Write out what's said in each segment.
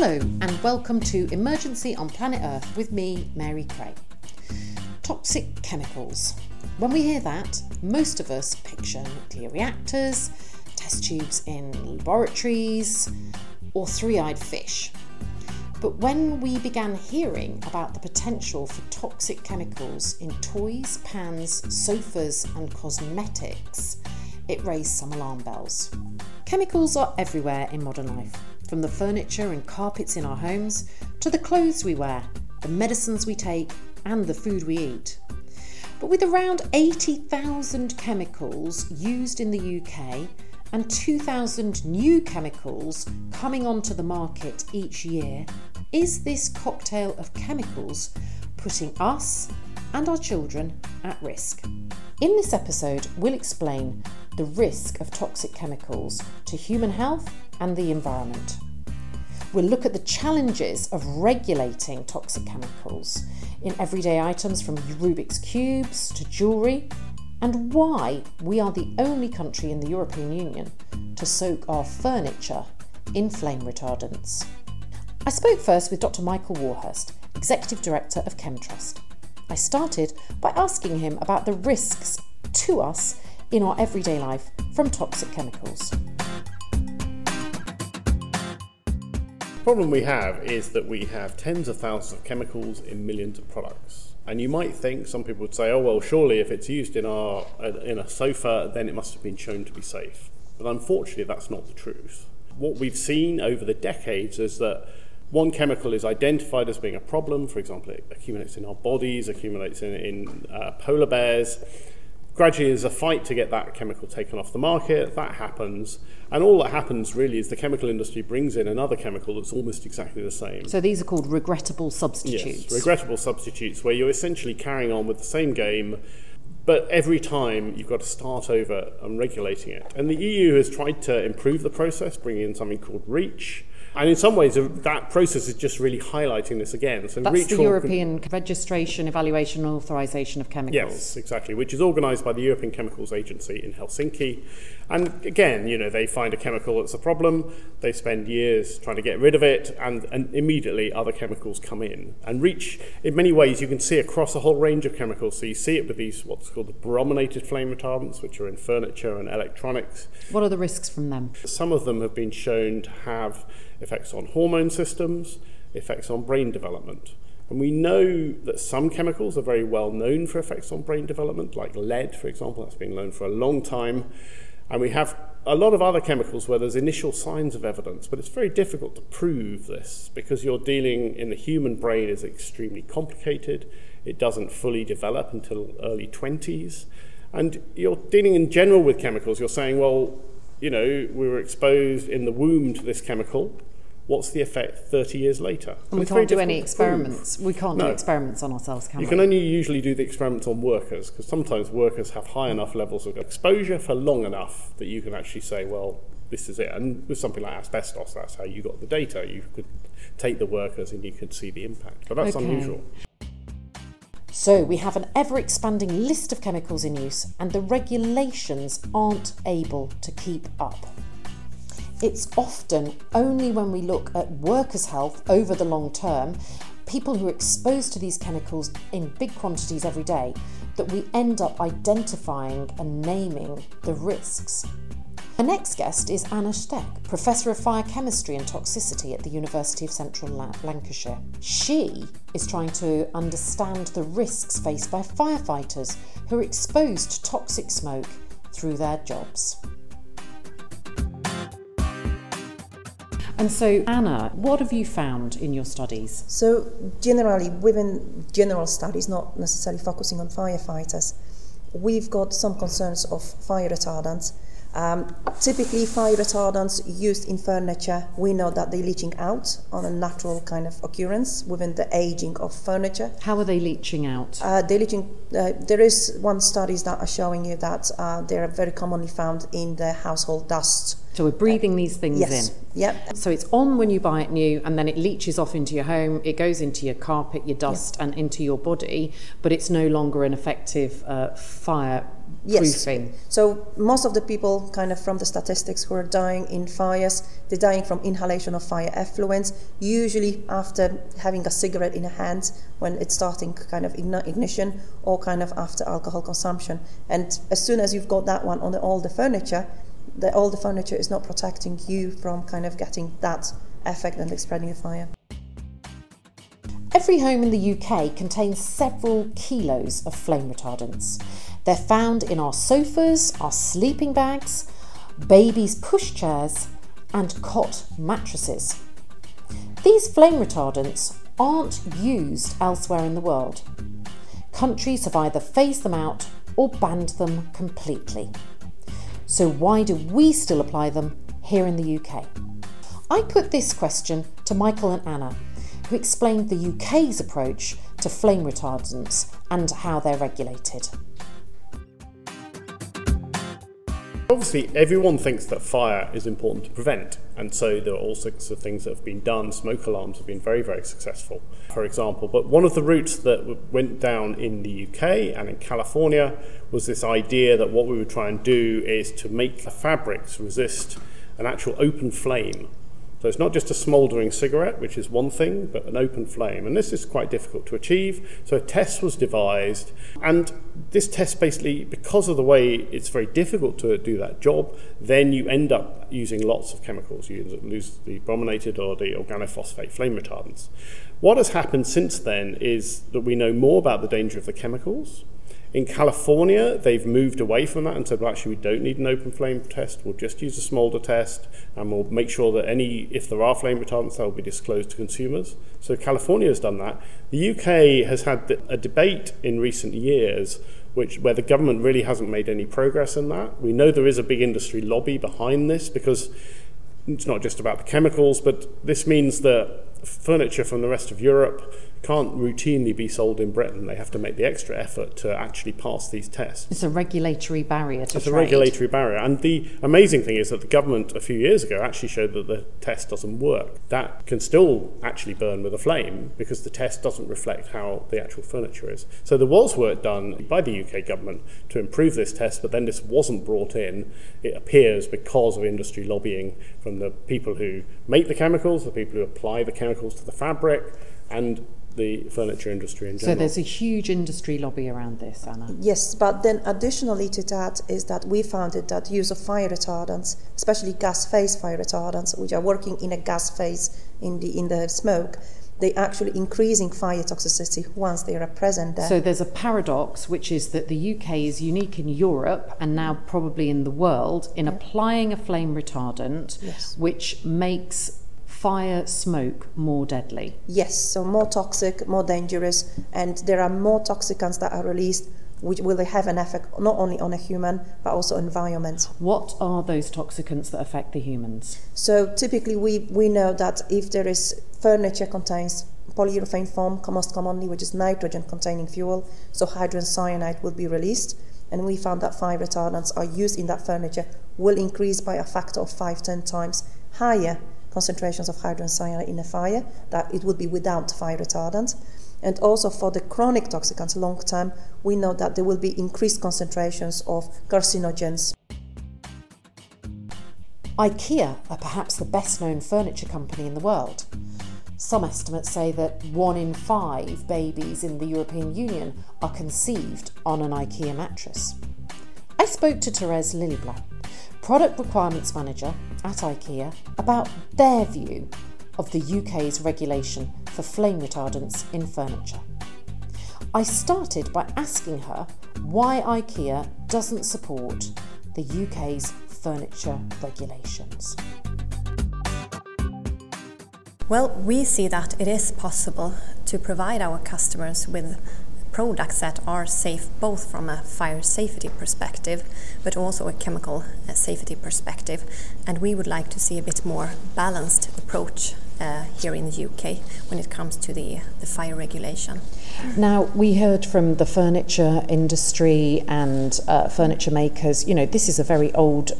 Hello and welcome to Emergency on Planet Earth with me, Mary Cray. Toxic chemicals. When we hear that, most of us picture nuclear reactors, test tubes in laboratories, or three-eyed fish. But when we began hearing about the potential for toxic chemicals in toys, pans, sofas and cosmetics, it raised some alarm bells. Chemicals are everywhere in modern life, from the furniture and carpets in our homes, to the clothes we wear, the medicines we take and the food we eat. But with around 80,000 chemicals used in the UK, and 2,000 new chemicals coming onto the market each year, is this cocktail of chemicals putting us and our children at risk? In this episode, we'll explain the risk of toxic chemicals to human health and the environment. We'll look at the challenges of regulating toxic chemicals in everyday items from Rubik's cubes to jewellery, and why we are the only country in the European Union to soak our furniture in flame retardants. I spoke first with Dr. Michael Warhurst, Executive Director of ChemTrust. I started by asking him about the risks to us in our everyday life from toxic chemicals. The problem we have is that we have tens of thousands of chemicals in millions of products. And you might think, some people would say, oh well, surely if it's used in a sofa, then it must have been shown to be safe. But unfortunately, that's not the truth. What we've seen over the decades is that one chemical is identified as being a problem. For example, it accumulates in our bodies, accumulates in polar bears. Gradually, there's a fight to get that chemical taken off the market. That happens. And all that happens really is the chemical industry brings in another chemical that's almost exactly the same. So these are called regrettable substitutes. Yes, regrettable substitutes, where you're essentially carrying on with the same game, but every time you've got to start over and regulating it. And the EU has tried to improve the process, bringing in something called REACH. And in some ways, that process is just really highlighting this again. So that's REACH, the European Registration, Evaluation and Authorisation of Chemicals. Yes, exactly, which is organised by the European Chemicals Agency in Helsinki. And again, you know, they find a chemical that's a problem, they spend years trying to get rid of it, and immediately other chemicals come in. And REACH, in many ways, you can see across a whole range of chemicals. So you see it with these, what's called the brominated flame retardants, which are in furniture and electronics. What are the risks from them? Some of them have been shown to have effects on hormone systems, effects on brain development. And we know that some chemicals are very well known for effects on brain development, like lead, for example. That's been known for a long time. And we have a lot of other chemicals where there's initial signs of evidence, but it's very difficult to prove this because you're dealing in the human brain is extremely complicated. It doesn't fully develop until early 20s. And you're dealing in general with chemicals. You're saying, well, you know, we were exposed in the womb to this chemical. What's the effect 30 years later? And we can't do any experiments. We can't do experiments on ourselves, can we? You can only usually do the experiments on workers, because sometimes workers have high enough levels of exposure for long enough that you can actually say, well, this is it. And with something like asbestos, that's how you got the data. You could take the workers and you could see the impact. But that's unusual. So we have an ever-expanding list of chemicals in use, and the regulations aren't able to keep up. It's often only when we look at workers' health over the long term, people who are exposed to these chemicals in big quantities every day, that we end up identifying and naming the risks. Our next guest is Anna Steck, Professor of Fire Chemistry and Toxicity at the University of Central Lancashire. She is trying to understand the risks faced by firefighters who are exposed to toxic smoke through their jobs. And so, Anna, what have you found in your studies? So, generally, within general studies, not necessarily focusing on firefighters, we've got some concerns of fire retardants. Typically, fire retardants used in furniture, we know that they're leaching out on a natural kind of occurrence within the aging of furniture. How are they leaching out? There is one studies that are showing you that they are very commonly found in the household dust. So we're breathing these things in. Yep. So it's on when you buy it new, and then it leaches off into your home, it goes into your carpet, your dust, and into your body, but it's no longer an effective fire Yes. Proofing. So most of the people, kind of from the statistics, who are dying in fires, they're dying from inhalation of fire effluents, usually after having a cigarette in a hand when it's starting kind of ignition, or kind of after alcohol consumption. And as soon as you've got that one on all the furniture, the older furniture is not protecting you from kind of getting that effect and spreading the fire. Every home in the UK contains several kilos of flame retardants. They're found in our sofas, our sleeping bags, babies' pushchairs, and cot mattresses. These flame retardants aren't used elsewhere in the world. Countries have either phased them out or banned them completely. So why do we still apply them here in the UK? I put this question to Michael and Anna, who explained the UK's approach to flame retardants and how they're regulated. Obviously, everyone thinks that fire is important to prevent, and so there are all sorts of things that have been done. Smoke alarms have been very, very successful, for example. But one of the routes that went down in the UK and in California was this idea that what we would try and do is to make the fabrics resist an actual open flame. So it's not just a smouldering cigarette, which is one thing, but an open flame. And this is quite difficult to achieve. So a test was devised. And this test basically, because of the way it's very difficult to do that job, then you end up using lots of chemicals. You lose the brominated or the organophosphate flame retardants. What has happened since then is that we know more about the danger of the chemicals. In California, they've moved away from that and said, well, actually, we don't need an open flame test. We'll just use a smoulder test, and we'll make sure that if there are flame retardants, they'll be disclosed to consumers. So California has done that. The UK has had a debate in recent years where the government really hasn't made any progress in that. We know there is a big industry lobby behind this, because it's not just about the chemicals, but this means that furniture from the rest of Europe can't routinely be sold in Britain. They have to make the extra effort to actually pass these tests. It's a regulatory barrier to trade. It's a regulatory barrier. And the amazing thing is that the government a few years ago actually showed that the test doesn't work. That can still actually burn with a flame because the test doesn't reflect how the actual furniture is. So there was work done by the UK government to improve this test, but then this wasn't brought in, it appears, because of industry lobbying from the people who make the chemicals, the people who apply the chemicals to the fabric, and the furniture industry in general. So there's a huge industry lobby around this, Anna. Yes, but then additionally to that is that we found that use of fire retardants, especially gas phase fire retardants, which are working in a gas phase in the smoke, they actually increasing fire toxicity once they are present there. So there's a paradox, which is that the UK is unique in Europe and now probably in the world in applying a flame retardant, which makes fire smoke more deadly. Yes, so more toxic, more dangerous, and there are more toxicants that are released which will have an effect not only on a human but also environment. What are those toxicants that affect the humans? So typically we know that if there is furniture contains polyurethane foam, most commonly, which is nitrogen containing fuel, so hydrogen cyanide will be released, and we found that fire retardants are used in that furniture will increase by a factor of 5-10 times higher concentrations of hydrogen cyanide in a fire that it would be without fire retardant. And also for the chronic toxicants long term, we know that there will be increased concentrations of carcinogens. IKEA are perhaps the best known furniture company in the world. Some estimates say that 1 in 5 babies in the European Union are conceived on an IKEA mattress. I spoke to Therese Lilliblack, Product Requirements Manager at IKEA, about their view of the UK's regulation for flame retardants in furniture. I started by asking her why IKEA doesn't support the UK's furniture regulations. Well, we see that it is possible to provide our customers with products that are safe both from a fire safety perspective but also a chemical safety perspective, and we would like to see a bit more balanced approach here in the UK when it comes to the fire regulation. Now, we heard from the furniture industry and furniture makers, you know, this is a very old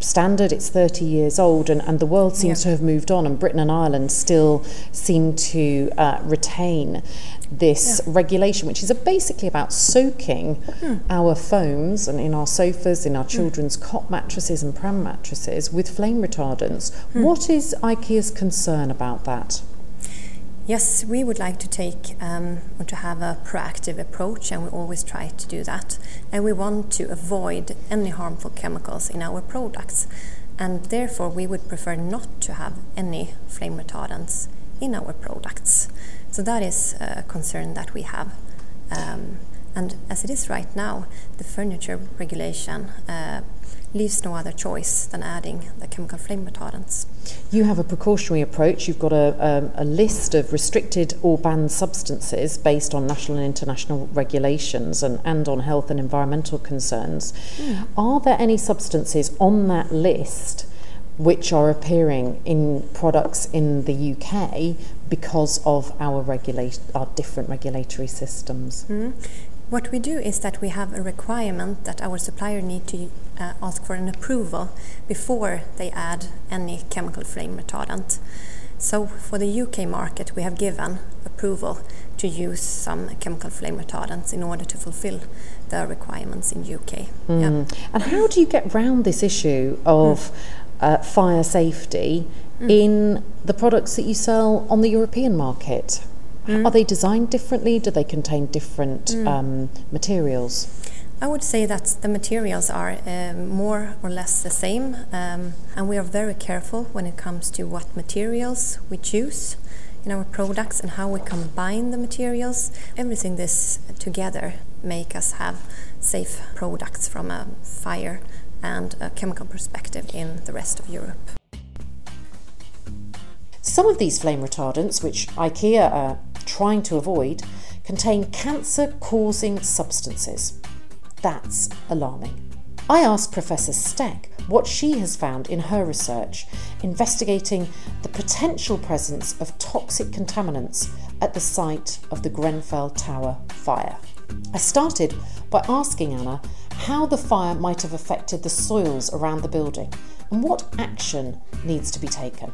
standard, it's 30 years old, and the world seems to have moved on, and Britain and Ireland still seem to retain this regulation, which is basically about soaking our foams and in our sofas, in our children's cot mattresses and pram mattresses with flame retardants. What is IKEA's concern about that? Yes, we would like to take or to have a proactive approach, and we always try to do that. And we want to avoid any harmful chemicals in our products, and therefore we would prefer not to have any flame retardants in our products. So that is a concern that we have. And as it is right now, the furniture regulation leaves no other choice than adding the chemical flame retardants. You have a precautionary approach. You've got a list of restricted or banned substances based on national and international regulations and on health and environmental concerns. Are there any substances on that list which are appearing in products in the UK because of our different regulatory systems? What we do is that we have a requirement that our supplier need to ask for an approval before they add any chemical flame retardant. So for the UK market, we have given approval to use some chemical flame retardants in order to fulfill the requirements in UK. And how do you get round this issue of fire safety in the products that you sell on the European market? Are they designed differently? Do they contain different materials? I would say that the materials are more or less the same, and we are very careful when it comes to what materials we choose in our products and how we combine the materials. Everything this together make us have safe products from a fire and a chemical perspective in the rest of Europe. Some of these flame retardants, which IKEA are trying to avoid, contain cancer-causing substances. That's alarming. I asked Professor Steck what she has found in her research, investigating the potential presence of toxic contaminants at the site of the Grenfell Tower fire. I started by asking Anna how the fire might have affected the soils around the building and what action needs to be taken.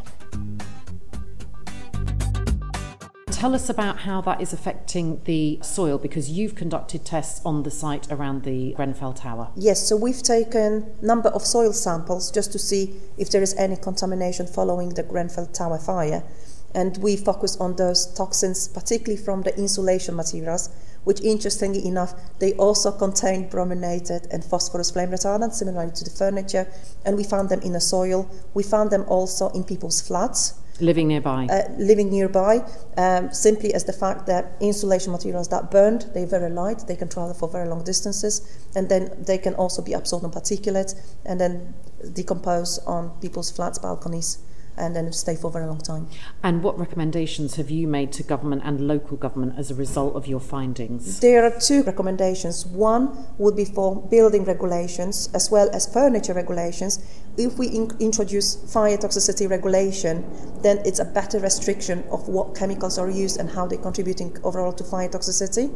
Tell us about how that is affecting the soil, because you've conducted tests on the site around the Grenfell Tower. Yes, so we've taken a number of soil samples just to see if there is any contamination following the Grenfell Tower fire. And we focus on those toxins, particularly from the insulation materials, which interestingly enough, they also contain brominated and phosphorus flame retardants, similarly to the furniture. And we found them in the soil. We found them also in people's flats. Living nearby, simply as the fact that insulation materials that burned, they're very light, they can travel for very long distances, and then they can also be absorbed in particulates and then decompose on people's flats, balconies, and then stay for a very long time. And what recommendations have you made to government and local government as a result of your findings? There are two recommendations. One would be for building regulations as well as furniture regulations. If we introduce fire toxicity regulation, then it's a better restriction of what chemicals are used and how they're contributing overall to fire toxicity.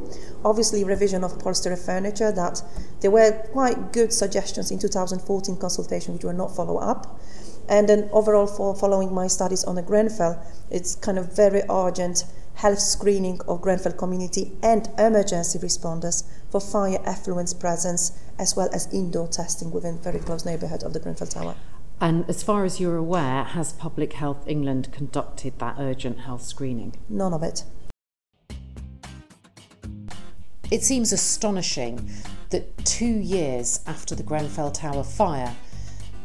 Obviously, revision of upholstery furniture, that there were quite good suggestions in 2014 consultation which were not followed up. And then overall, for following my studies on the Grenfell, it's kind of very urgent health screening of Grenfell community and emergency responders for fire effluent presence, as well as indoor testing within very close neighbourhood of the Grenfell Tower. And as far as you're aware, has Public Health England conducted that urgent health screening? None of it. It seems astonishing that 2 years after the Grenfell Tower fire,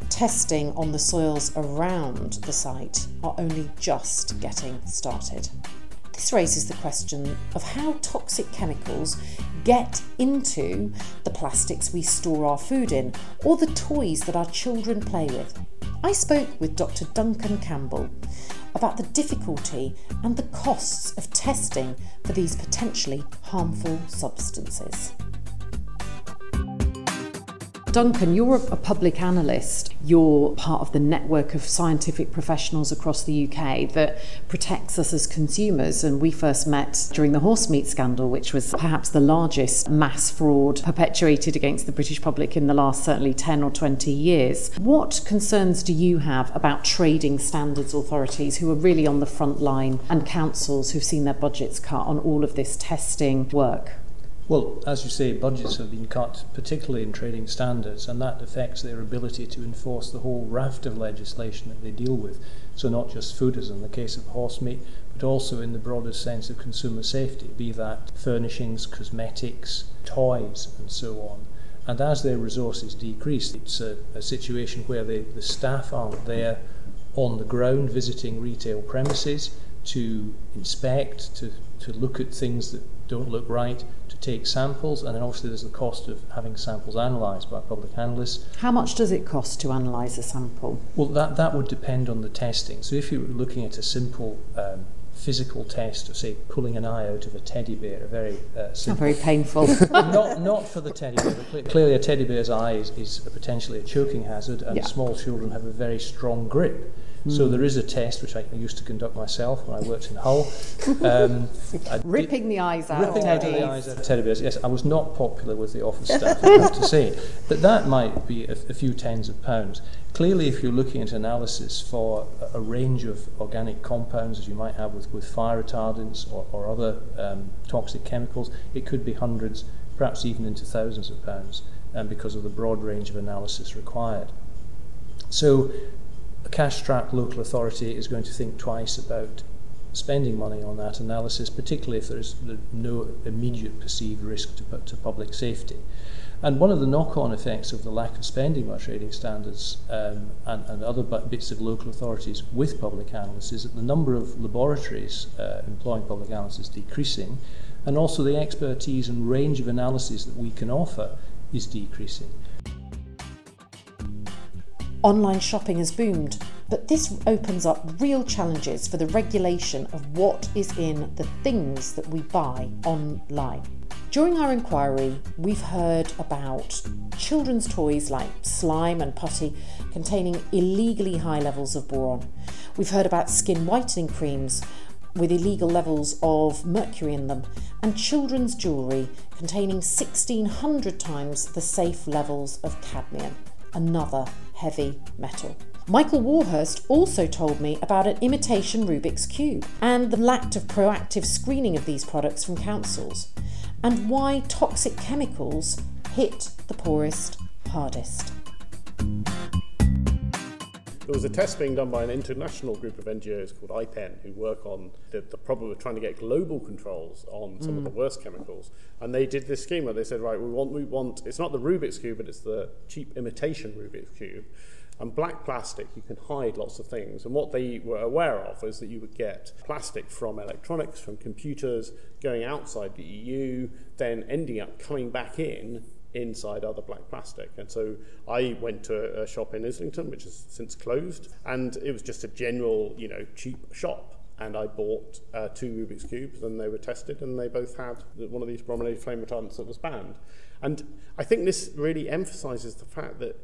testing on the soils around the site are only just getting started. This raises the question of how toxic chemicals get into the plastics we store our food in or the toys that our children play with. I spoke with Dr. Duncan Campbell about the difficulty and the costs of testing for these potentially harmful substances. Duncan, you're a public analyst. You're part of the network of scientific professionals across the UK that protects us as consumers. And we first met during the horse meat scandal, which was perhaps the largest mass fraud perpetuated against the British public in the last certainly 10 or 20 years. What concerns do you have about trading standards authorities who are really on the front line and councils who've seen their budgets cut on all of this testing work? Well, as you say, budgets have been cut, particularly in trading standards, and that affects their ability to enforce the whole raft of legislation that they deal with. So not just food, as in the case of horse meat, but also in the broadest sense of consumer safety, be that furnishings, cosmetics, toys, and so on. And as their resources decrease, it's a situation where the staff aren't there on the ground visiting retail premises to inspect, to look at things that don't look right, to take samples, and then obviously there's the cost of having samples analysed by public analysts. How much does it cost to analyse a sample? Well, that would depend on the testing. So if you were looking at a simple physical test of, say, pulling an eye out of a teddy bear, a very simple... Not very painful. not for the teddy bear, but clearly a teddy bear's eye is potentially a choking hazard, and small children have a very strong grip. So there is a test which I used to conduct myself when I worked in Hull. Ripping the eyes out of teddy bears. Yes, I was not popular with the office staff, I have to say. But that might be a few tens of pounds. Clearly, if you're looking at analysis for a range of organic compounds, as you might have with fire retardants or other toxic chemicals, it could be hundreds, perhaps even into thousands of pounds, because of the broad range of analysis required. So a cash-strapped local authority is going to think twice about spending money on that analysis, particularly if there's no immediate perceived risk to public safety. And one of the knock-on effects of the lack of spending by trading standards and other bits of local authorities with public analysts is that the number of laboratories employing public analysts is decreasing, and also the expertise and range of analyses that we can offer is decreasing. Online shopping has boomed, but this opens up real challenges for the regulation of what is in the things that we buy online. During our inquiry, we've heard about children's toys like slime and putty containing illegally high levels of boron. We've heard about skin whitening creams with illegal levels of mercury in them, and children's jewellery containing 1,600 times the safe levels of cadmium, another heavy metal. Michael Warhurst also told me about an imitation Rubik's Cube and the lack of proactive screening of these products from councils, and why toxic chemicals hit the poorest hardest. There was a test being done by an international group of NGOs called IPEN, who work on the problem of trying to get global controls on some of the worst chemicals. And they did this scheme where they said, right, we want, it's not the Rubik's Cube, but it's the cheap imitation Rubik's Cube. And black plastic, you can hide lots of things. And what they were aware of is that you would get plastic from electronics, from computers, going outside the EU, then ending up coming back inside other black plastic. And so I went to a shop in Islington, which has since closed, and it was just a general, cheap shop. And I bought two Rubik's Cubes, and they were tested, and they both had one of these brominated flame retardants that was banned. And I think this really emphasises the fact that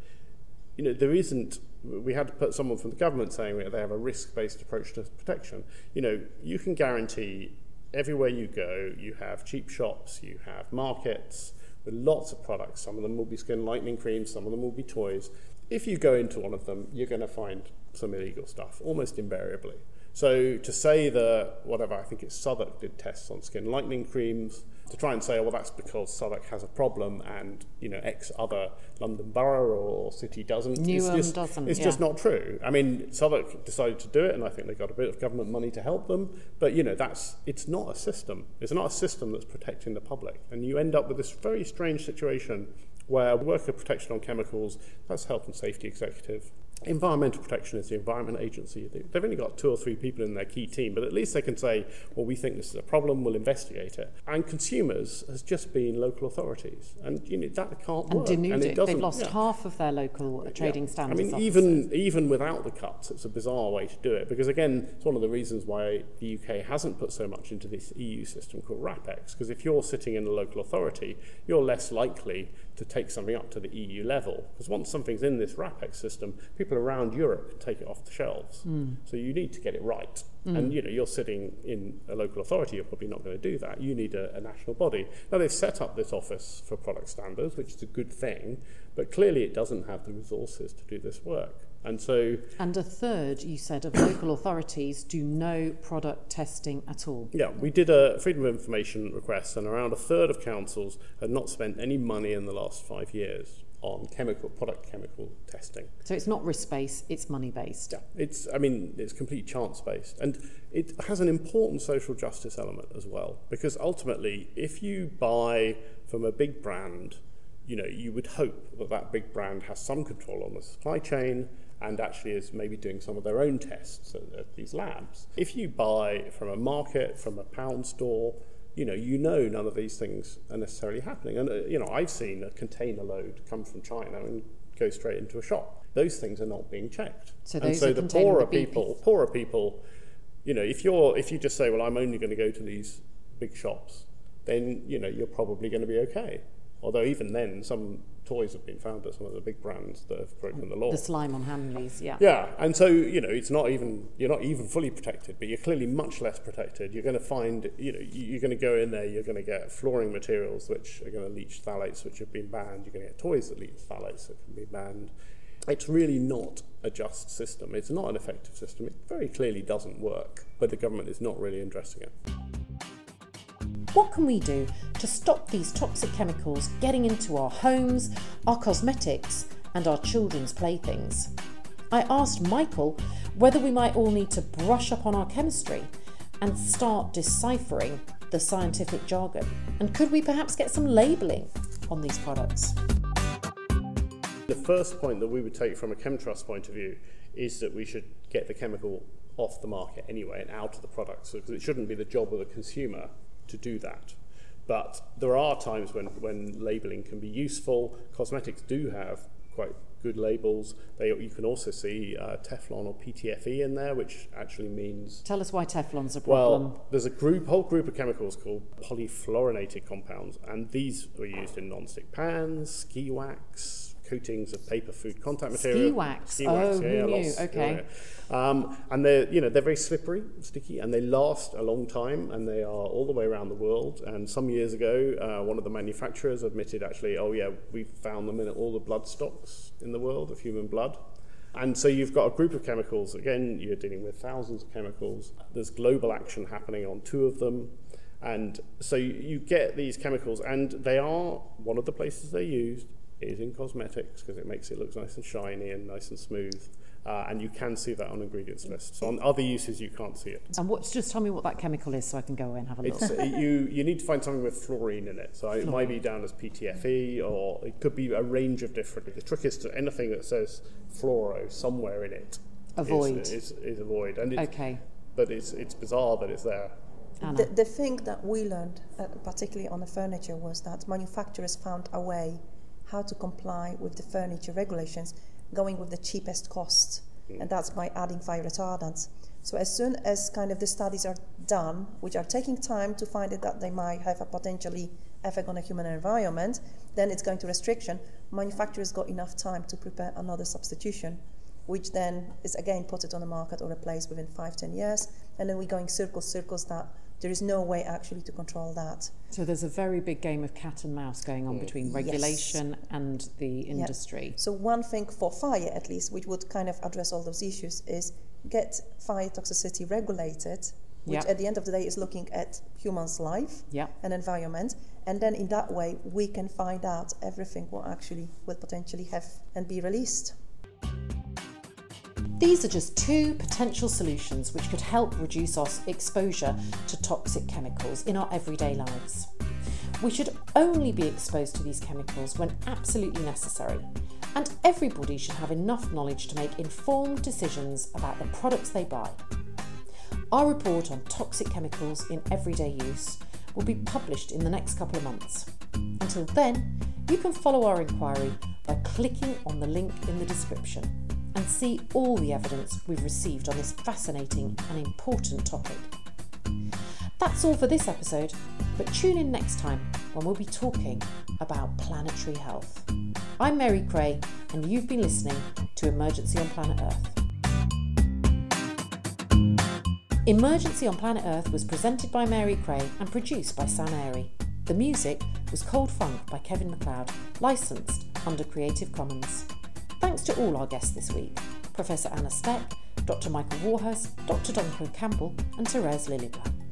there isn't. We had to put someone from the government saying that they have a risk-based approach to protection. You can guarantee everywhere you go, you have cheap shops, you have markets with lots of products. Some of them will be skin lightening creams, some of them will be toys. If you go into one of them, you're going to find some illegal stuff, almost invariably. So to say that, I think it's Southwark did tests on skin lightening creams, to try and say, that's because Southwark has a problem and, X other London borough or city doesn't. It's just not true. I mean, Southwark decided to do it, and I think they got a bit of government money to help them. But, it's not a system. It's not a system that's protecting the public. And you end up with this very strange situation where worker protection on chemicals, that's health and safety executive, Environmental Protection is the Environment Agency. They've only got 2 or 3 people in their key team, but at least they can say, well, we think this is a problem, we'll investigate it. And consumers has just been local authorities. And that can't work. And denuded. They've lost half of their local trading standards. I mean, even without the cuts, it's a bizarre way to do it. Because again, it's one of the reasons why the UK hasn't put so much into this EU system called RAPEX. Because if you're sitting in a local authority, you're less likely to take something up to the EU level. Because once something's in this RAPEX system, people around Europe can take it off the shelves. Mm. So you need to get it right. Mm. And you're sitting in a local authority, you're probably not going to do that. You need a national body. Now, they've set up this Office for Product Standards, which is a good thing, but clearly it doesn't have the resources to do this work. And so... And a third, you said, of local authorities do no product testing at all. Yeah, we did a Freedom of Information request, and around a third of councils had not spent any money in the last 5 years on product chemical testing. So it's not risk-based, it's money-based. Yeah, it's completely chance-based. And it has an important social justice element as well, because ultimately, if you buy from a big brand, you would hope that big brand has some control on the supply chain and actually is maybe doing some of their own tests at these labs. If you buy from a market, from a pound store, none of these things are necessarily happening. And, I've seen a container load come from China and go straight into a shop. Those things are not being checked. So the poorer people, if you just say, well, I'm only going to go to these big shops, then, you're probably going to be okay. Although even then, some toys have been found at some of the big brands that have broken the law. The slime on Hamleys, yeah. Yeah, and so, you're not even fully protected, but you're clearly much less protected. You're going to find, you're going to go in there, you're going to get flooring materials which are going to leach phthalates, which have been banned. You're going to get toys that leach phthalates that can be banned. It's really not a just system. It's not an effective system. It very clearly doesn't work, but the government is not really addressing it. What can we do to stop these toxic chemicals getting into our homes, our cosmetics, and our children's playthings? I asked Michael whether we might all need to brush up on our chemistry and start deciphering the scientific jargon. And could we perhaps get some labelling on these products? The first point that we would take from a ChemTrust point of view is that we should get the chemical off the market anyway and out of the products, because it shouldn't be the job of the consumer to do that. But there are times when labelling can be useful. Cosmetics do have quite good labels. You can also see Teflon or PTFE in there, which actually means... Tell us why Teflon's a problem. Well, there's a whole group of chemicals called polyfluorinated compounds, and these were used in non-stick pans, ski wax, coatings of paper food contact material. Ski wax, okay. Yeah. And they're very slippery, sticky, and they last a long time, and they are all the way around the world. And some years ago, one of the manufacturers admitted, actually, we found them in all the blood stocks in the world of human blood. And so you've got a group of chemicals. Again, you're dealing with thousands of chemicals. There's global action happening on 2 of them. And so you get these chemicals, and they are one of the places they're used is in cosmetics, because it makes it look nice and shiny and nice and smooth, and you can see that on ingredients lists. So on other uses you can't see it. And just tell me what that chemical is so I can go away and have a look. You need to find something with fluorine in it, so it might be down as PTFE, or it could be a range of different. The trick is to anything that says fluoro somewhere in it. Avoid. Is avoid. And okay. But it's bizarre that it's there. The thing that we learned, particularly on the furniture, was that manufacturers found a way how to comply with the furniture regulations, going with the cheapest cost, and that's by adding fire retardants. So as soon as kind of the studies are done, which are taking time to find that they might have a potentially effect on the human environment, then it's going to restriction. Manufacturers got enough time to prepare another substitution, which then is again put it on the market or replaced within 5-10 years, and then we're going circles that there is no way actually to control that. So there's a very big game of cat and mouse going on between regulation and the industry. So one thing for fire, at least, which would kind of address all those issues, is get fire toxicity regulated, which at the end of the day is looking at humans' life and environment. And then in that way, we can find out everything what actually will potentially have and be released. These are just 2 potential solutions which could help reduce our exposure to toxic chemicals in our everyday lives. We should only be exposed to these chemicals when absolutely necessary, and everybody should have enough knowledge to make informed decisions about the products they buy. Our report on toxic chemicals in everyday use will be published in the next couple of months. Until then, you can follow our inquiry by clicking on the link in the description and see all the evidence we've received on this fascinating and important topic. That's all for this episode, but tune in next time when we'll be talking about planetary health. I'm Mary Cray, and you've been listening to Emergency on Planet Earth. Emergency on Planet Earth was presented by Mary Cray and produced by Sam Airy. The music was Cold Funk by Kevin MacLeod, licensed under Creative Commons. Thanks to all our guests this week, Professor Anna Steck, Dr. Michael Warhurst, Dr. Duncan Campbell and Therese Lilliblack.